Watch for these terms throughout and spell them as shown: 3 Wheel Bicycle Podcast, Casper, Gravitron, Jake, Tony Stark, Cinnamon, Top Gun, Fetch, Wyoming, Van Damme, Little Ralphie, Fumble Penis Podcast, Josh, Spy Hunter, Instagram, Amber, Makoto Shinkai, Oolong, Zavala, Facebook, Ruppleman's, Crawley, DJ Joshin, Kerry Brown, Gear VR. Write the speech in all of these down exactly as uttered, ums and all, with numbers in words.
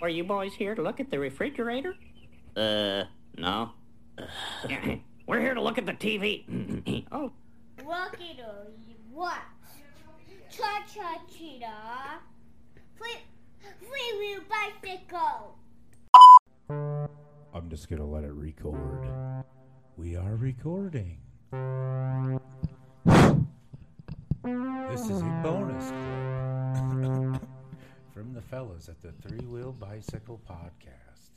Are you boys here to look at the refrigerator? Uh, no. Yeah, we're here to look at the T V. Oh. Look at what? Cha-cha cheetah. Flip, free wheel bicycle. I'm just gonna let it record. We are recording. This is a bonus clip from the fellas at the three Wheel Bicycle Podcast.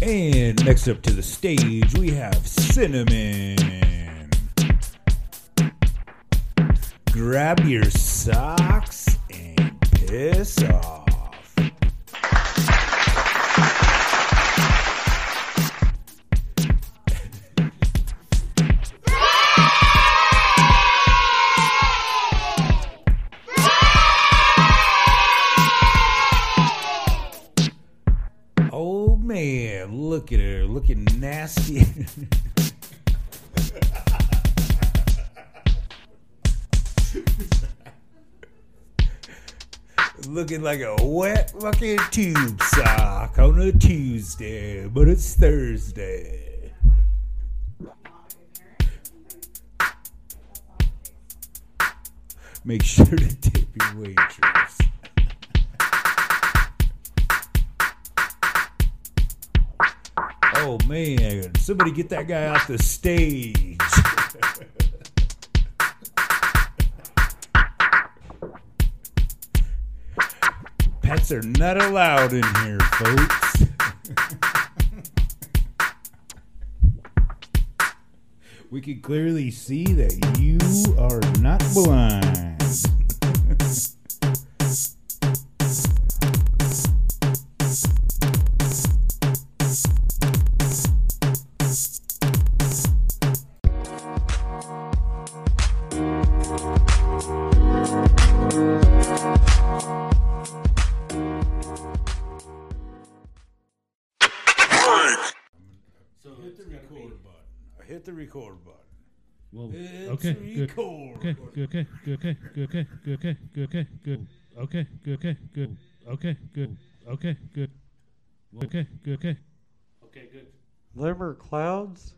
And next up to the stage, we have Cinnamon. Grab your socks and piss off. Oh man, look at her, looking nasty. Looking like a wet fucking tube sock on a Tuesday, but it's Thursday. Make sure to tip your waitress. Oh man, somebody get that guy off the stage. Pets are not allowed in here, folks. We can clearly see that you are not blind. Okay, good, okay, good, okay, good, okay, good, okay, good, okay, good, okay, good, okay, good, okay, good, okay, good, okay, okay, good. Limber clouds?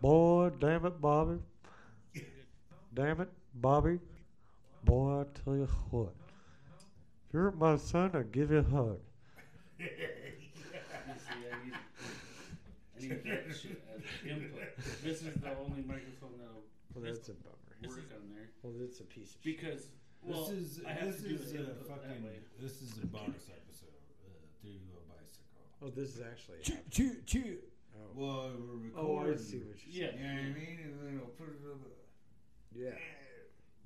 Boy, damn it, Bobby. Damn it, Bobby. Boy, I tell you what. If you're my son, I'll give you a hug. I need that shit as input. This is the only microphone that'll. Well, that's a bummer. This work is, on there. Well, it's a piece of because, shit. Well, this is, I have this to do is a fucking, this is a bonus episode of the three Wheel Bicycle. Oh, this is actually choo, choo, choo. Oh. Well, we're recording. Oh, I see what you're yeah. saying. You know what I mean? And then I'll put it up. Yeah.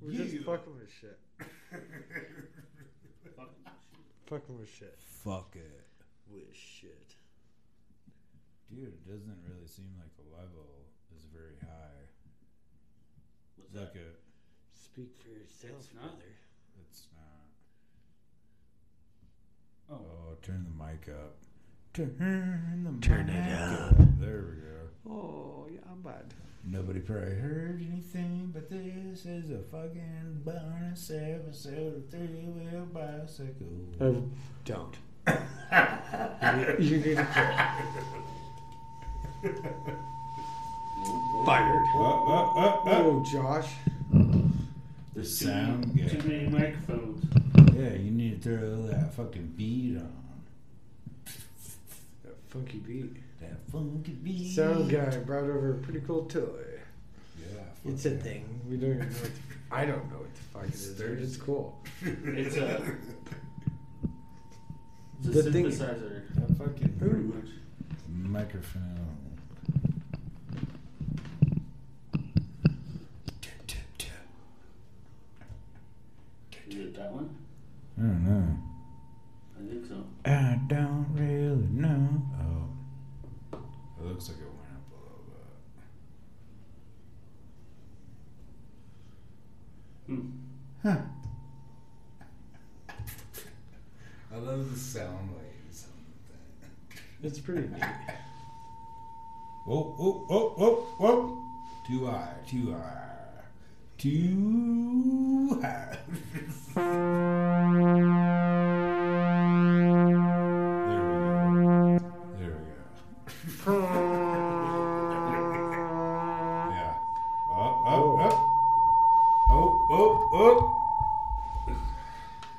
We're yeah. just fucking with shit. Fucking with shit. Fuck it. With shit. Dude, it doesn't really seem like the level is very high. It's like a speak for yourself, it's not. Brother. It's not. Oh. oh, turn the mic up. Turn the turn mic it up. up. There we go. Oh, yeah, I'm bad. Nobody probably heard anything, but this is a fucking bonus episode of Three Wheel Bicycle. Oh, don't. You need to quit. Fired. Oh, oh, oh, oh. oh Josh. The sound. Too many microphones. Yeah, you need to throw that fucking beat on. That funky beat. That funky beat. Sound guy brought over a pretty cool toy. Yeah. It's a yeah. thing. We don't even know what the, I don't know what the fuck it is. Dude, it's cool. It's a. It's a the synthesizer. Thing. That fucking. Pretty much. Microphone. That one? I don't know. I think so. I don't really know. Oh. It looks like it went up a little bit. Hmm. Huh. I love the sound waves on that. It's pretty neat. Whoa, whoa, whoa, whoa, whoa. Too high, too high. Too high. There we go. There we go. Yeah. Up, up, up. Oh, oh, oh.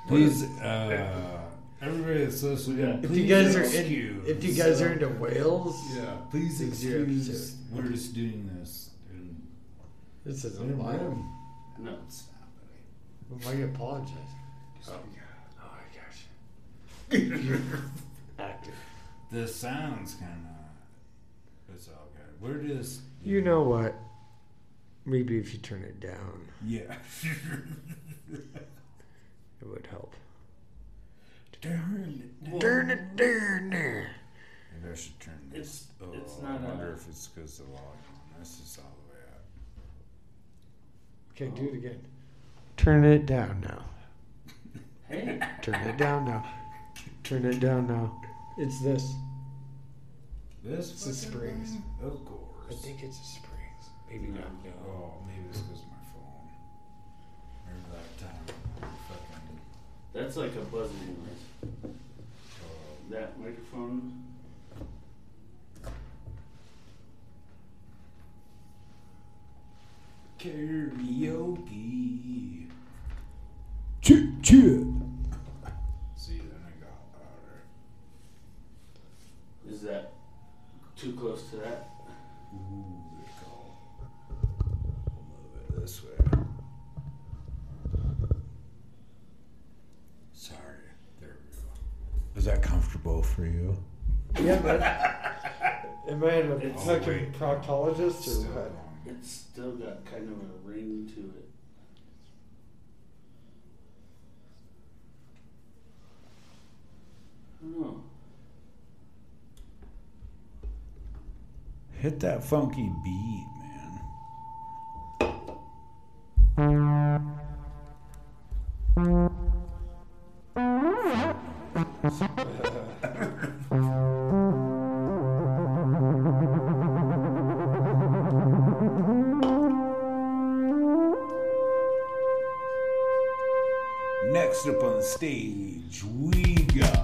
Please, uh... everybody that's listening, yeah. if you guys are in, if you guys are into whales, yeah, please excuse. We're just doing this. And this isn't live. No, it's not. Why are you apologizing? Oh my gosh! Oh my gosh! The sounds kind of. It's all good. We're just. You, you know, know what? Maybe if you turn it down. Yeah. It would help. Turn it, turn it down there. Maybe I should turn this. It's, oh, it's not I wonder a, if it's because the log on. This is all the way up. Okay, oh. Do it again. Turn it down now. Hey. Turn it down now. Turn it down now. It's this. This? It's a springs. Thing? Of course. I think it's a springs. Maybe no. not. No. Oh, maybe this was my phone. Remember that time? Fucking. That's like a buzzing noise. That microphone. Karaoke. Choo choo. See, then I got louder. Is that too close to that? Ooh, good call. We'll move it this way. Is that comfortable for you? Yeah, but am I a it's fucking proctologist or what? It's still got kind of a ring to it. I don't know. Hit that funky beat, man. Next up on the stage, we got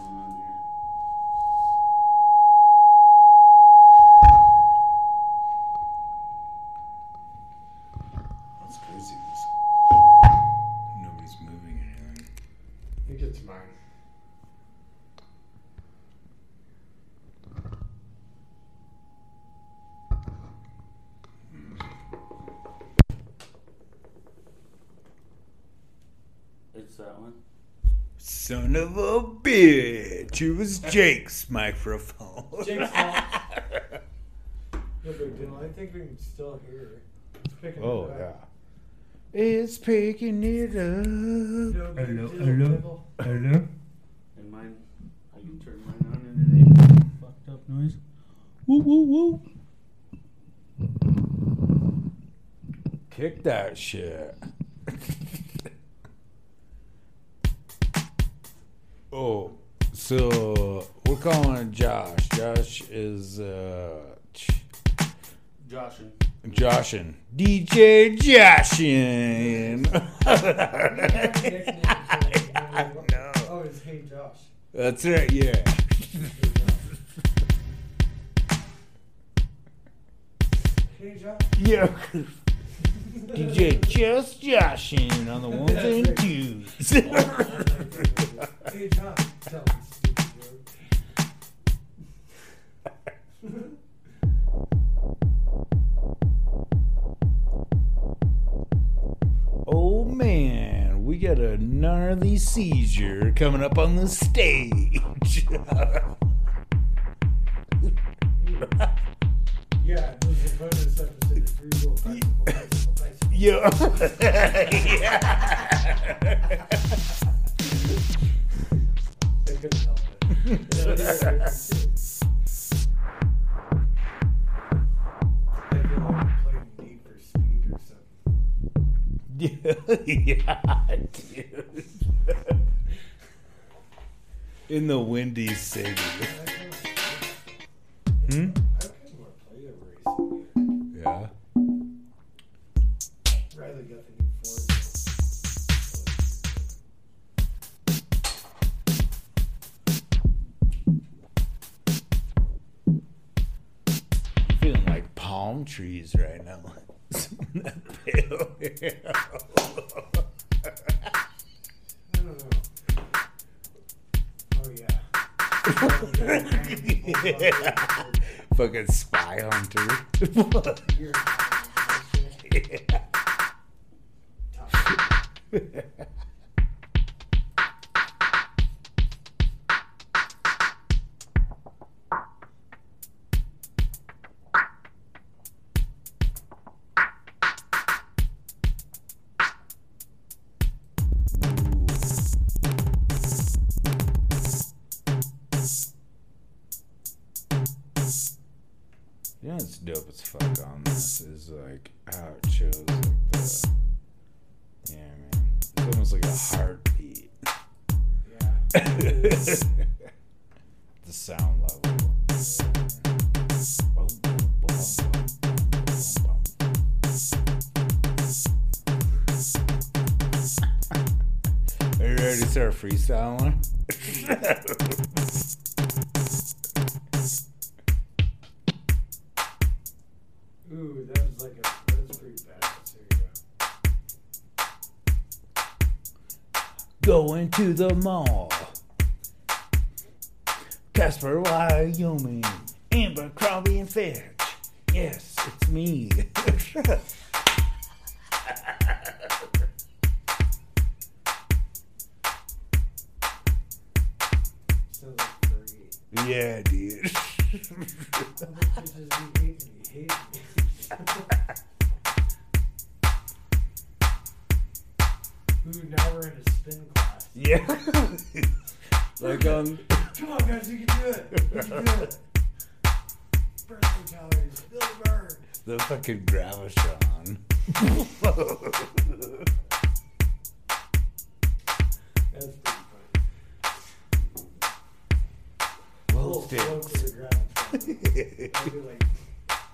son of a bitch. It was Jake's microphone. Jake's phone. No big deal. I think we can still hear it. It's picking oh, it up. Oh, yeah. It's picking it up. No big hello, deal. Hello, hello. And mine, I can turn mine on and it ain't fucked up noise. Woo, woo, woo. Kick that shit. Oh, so we're calling it Josh. Josh is, uh... Joshin. Joshin. D J Joshin. I know. Oh, it's Hey Josh. That's right, yeah. Hey Josh. Yeah. D J Just Joshin on the ones and twos. Hey, Josh, tell me stupid joke. Oh, man. We got a gnarly seizure coming up on the stage. Yeah, this is a bonus episode of three Wheel Bicycle Bicycle Bicycle. Yeah. Couldn't help it. Yeah, dude. In the windy city. Hmm? Yeah. I'm feeling like palm trees right now. Yeah. Fucking Spy Hunter. Yeah. Like how it shows, like the, yeah, man, it's almost like a heartbeat. Yeah, the sound level. Are you ready to start freestyling? Going to the mall, Casper, Wyoming, Amber, Crawley, and Fetch. Yes, it's me. Yeah, dude. Ooh, now we're in a spin class. Yeah. Like on. Come on, guys, you can do it. You can do it. Burn some calories. Bill Burn. The fucking Gravitron. That's pretty funny. Well, sticks. To the Gravitron. I'll be like,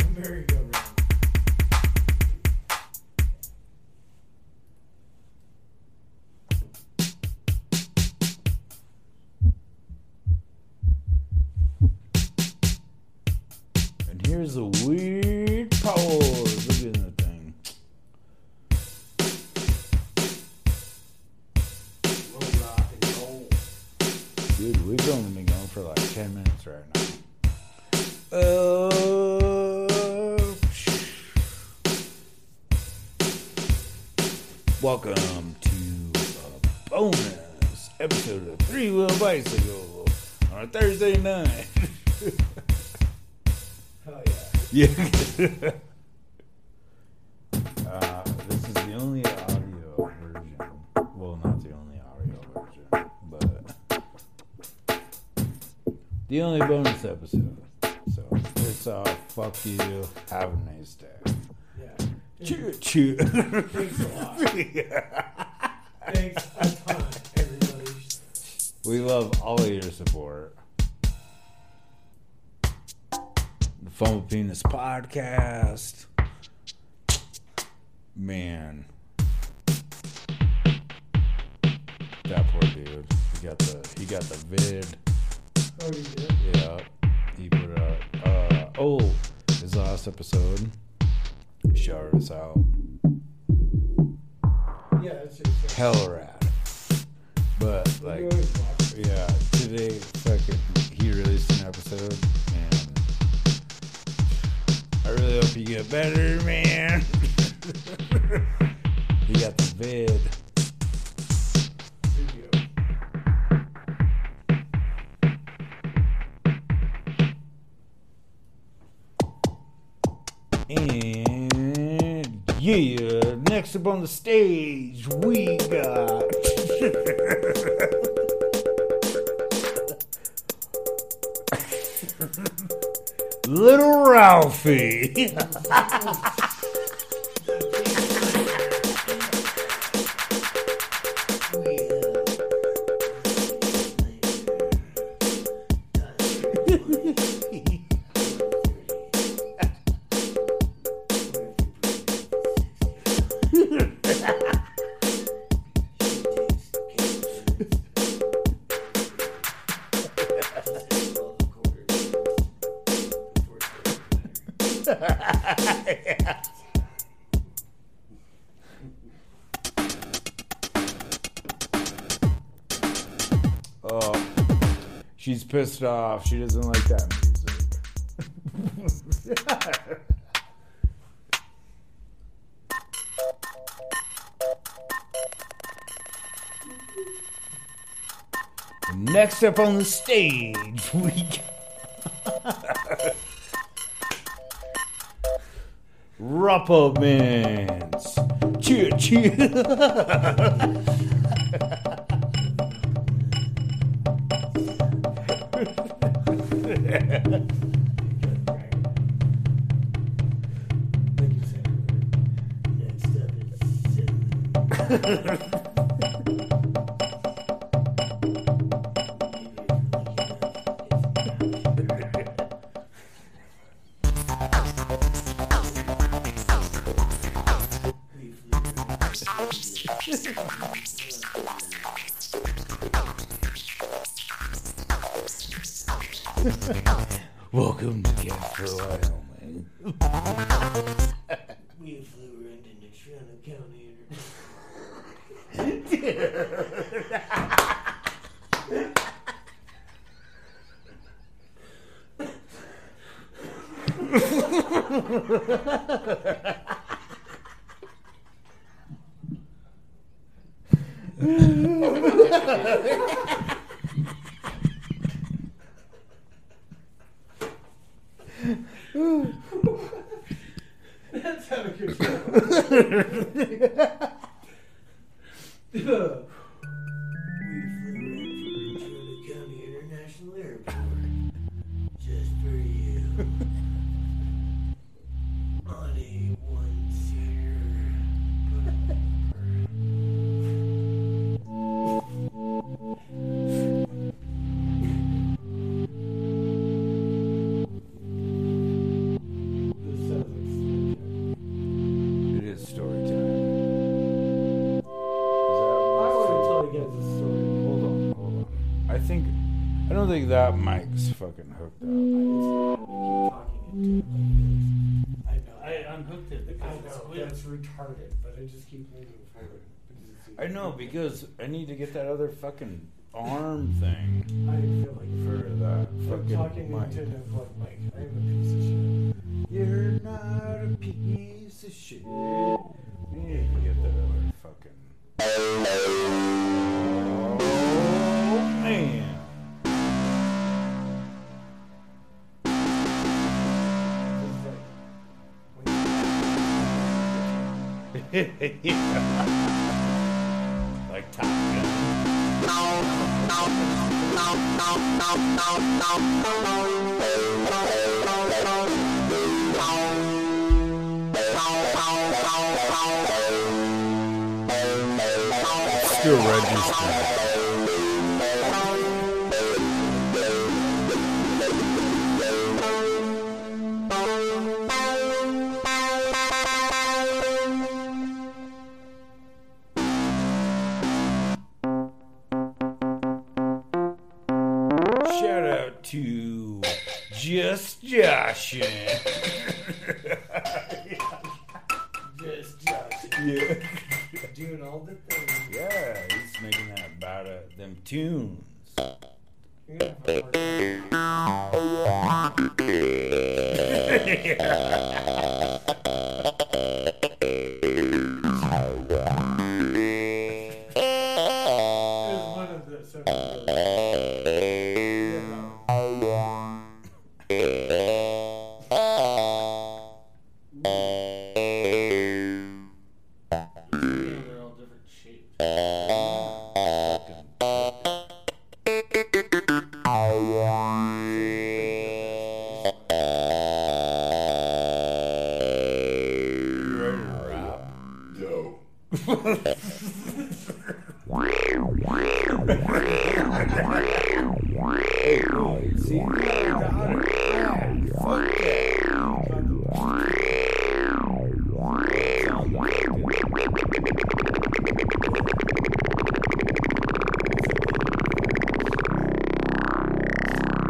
I'm very good around. Here's a weird pause. Look at that thing. Little rock and roll. Dude, we've only been going for like ten minutes right now. Uh, welcome to a bonus episode of three Wheel Bicycle on a Thursday night. Yeah. uh, this is the only audio version. Well, not the only audio version, but the only bonus episode. So it's all uh, fuck you. Have a nice day. Yeah. Cheer, cheer. Thanks a lot. Yeah. Thanks a ton, everybody. We love all of your support. Fumble Penis Podcast. Man. That poor dude. He got the he got the vid. Oh, he did? Yeah. He put it out. Uh, oh, his last episode. Shout us out. Yeah, that's true. Hell rat. But, like, yeah, today, fucking, he released an episode. I really hope you get better, man. You got the vid. And yeah, next up on the stage, we got Little Ralphie. Yeah. Oh, she's pissed off. She doesn't like that music. Next up on the stage, we got Ruppleman's. Cheer, cheer. Welcome to Casper, Wyoming. We flew right into Toronto County Entertainment. That's out of control. That mic's fucking hooked up. I just I know. I unhooked it because I know, it's, it's retarded, but I just keep moving forward. I know, because I need to get that other fucking arm thing. I feel like for that fucking talking mic. Into the fuck mic. I am a piece of shit. You're not a piece of shit. We need to get that other fucking. Oh man. Yeah. Like Top Gun. Still registered. To just Joshin. Just Joshin. Yeah. Doing all the things. Yeah, he's making that about uh, them tunes.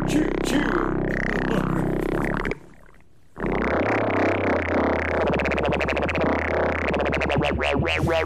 Choo choo! What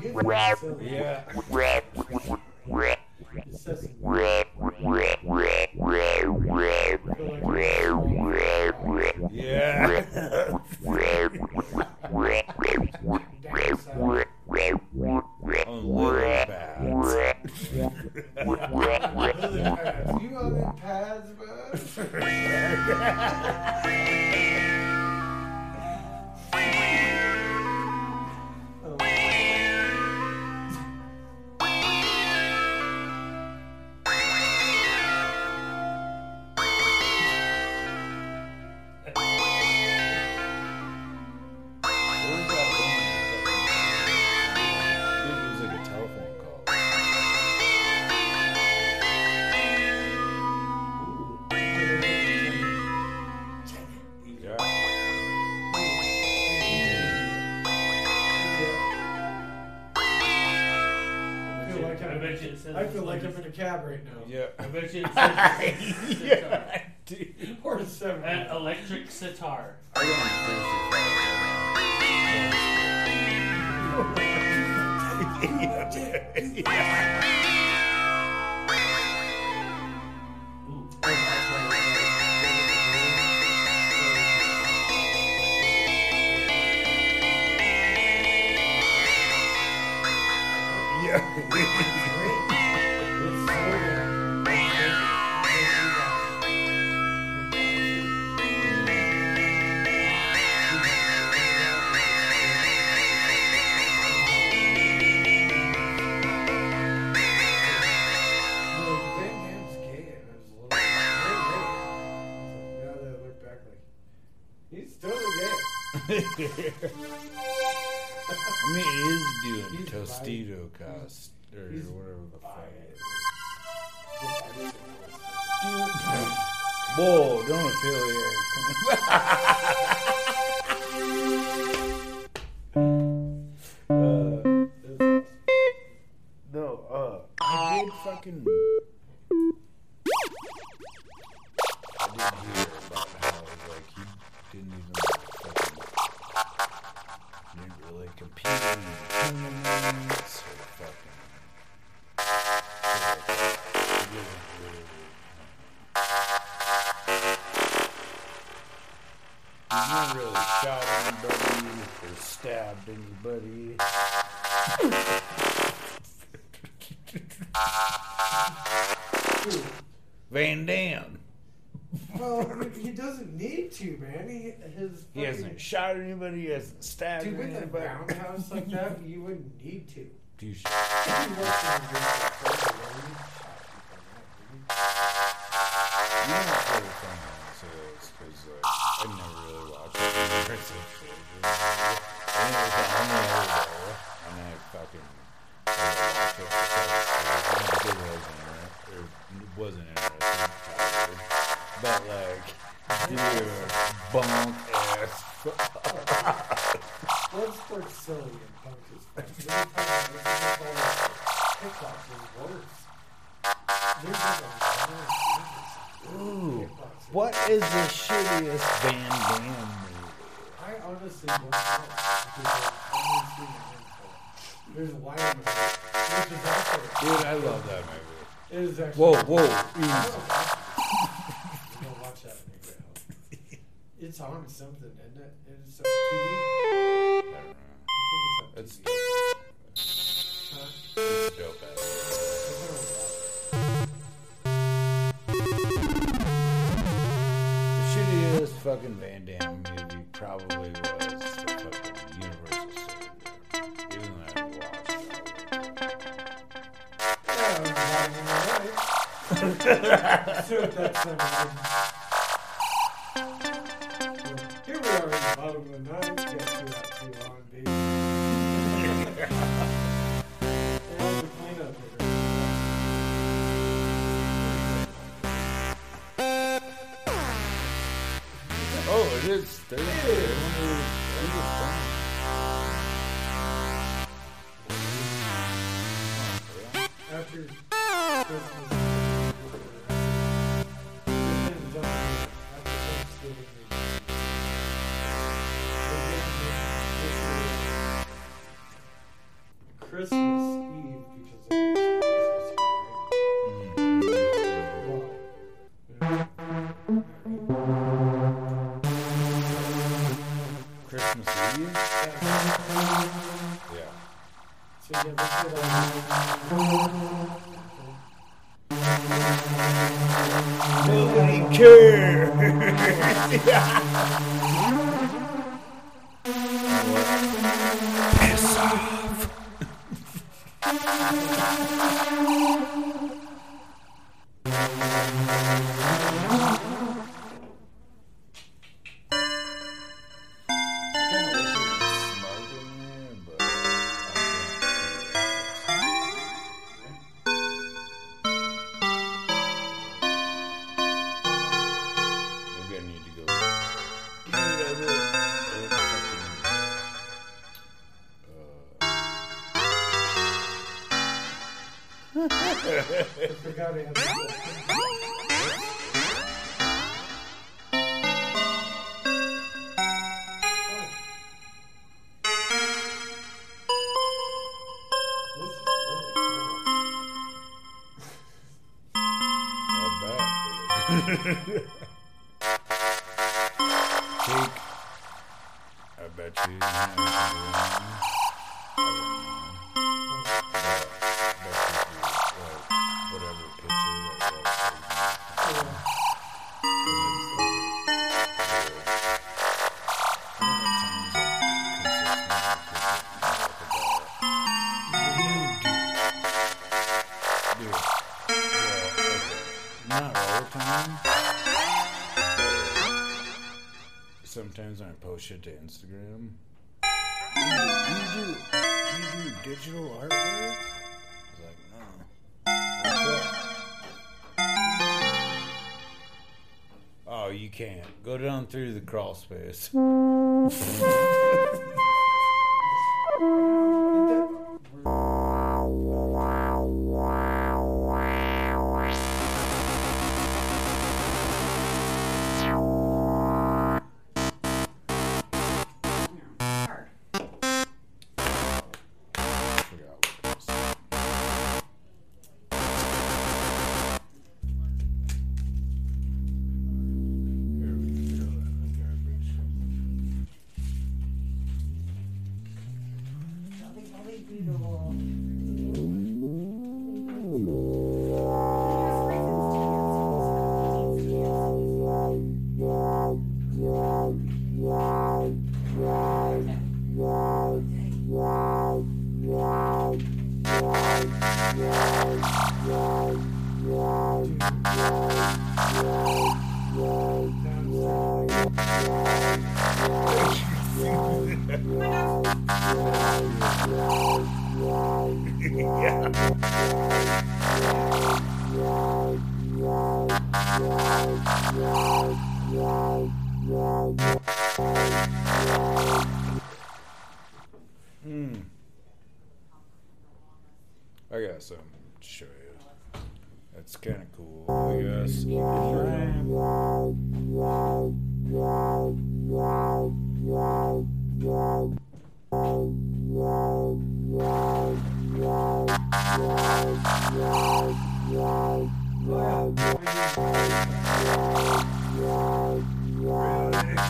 do you feel like? Yeah. I feel like I'm in a cab right now. Yeah. I bet you it's yeah, dude. Or seven. An electric sitar. Yeah. I mean, he is doing Tostito Cost or whatever the fuck it is. Whoa, don't affiliate. uh, no, uh, I did fucking. I didn't hear about how, like, he didn't even. Competing in tournaments or fucking. You never really shot anybody or stabbed anybody. Van Damme. Well, he doesn't need to, man. He, his he hasn't shot anybody. He hasn't stabbed dude, anybody. Dude, with a roundhouse like that, you wouldn't need to. Do you shot? You wouldn't play the thing on serious because I never really watched it. I never thought I never I fucking watched it. I wasn't interested. But like, dude, bunk ass. Bloodsport's silly and punk is fun. Kickboxing is worse. Ooh, what is the shittiest Van Damme movie? I honestly don't know. I've only seen it. There's Wyoming, which is also. Dude, I love that movie. It is actually. Whoa, whoa. Easy. That. It's on something, isn't it? It's on T V? I don't know. I think it's on T V. It's, huh? It's dope ass. The shittiest fucking Van Damme movie probably was the fucking Universal Soldier. Even though I watched it. Yeah, I was right. That's something. Sometimes I post shit to Instagram. Do you do, do, you do digital artwork? I was like, no. What's up? Oh, you can't. Go down through the crawl space. Wow.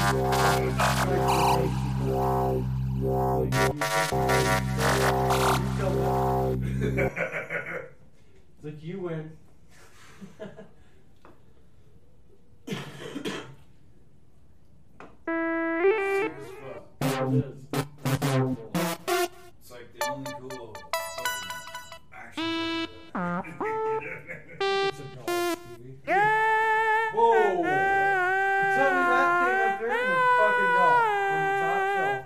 It's like you win. It's like the only cool action. It's a dog, Stevie. Whoa! Tell me that thing up there in the fucking golf on the top shelf.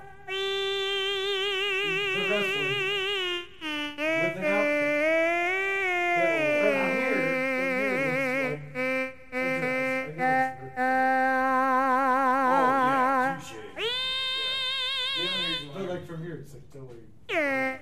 The wrestling with an outfit. But from here, from here, it's like I guess, I guess. From here, it's like totally. Yeah,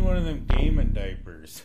one of them gaming diapers.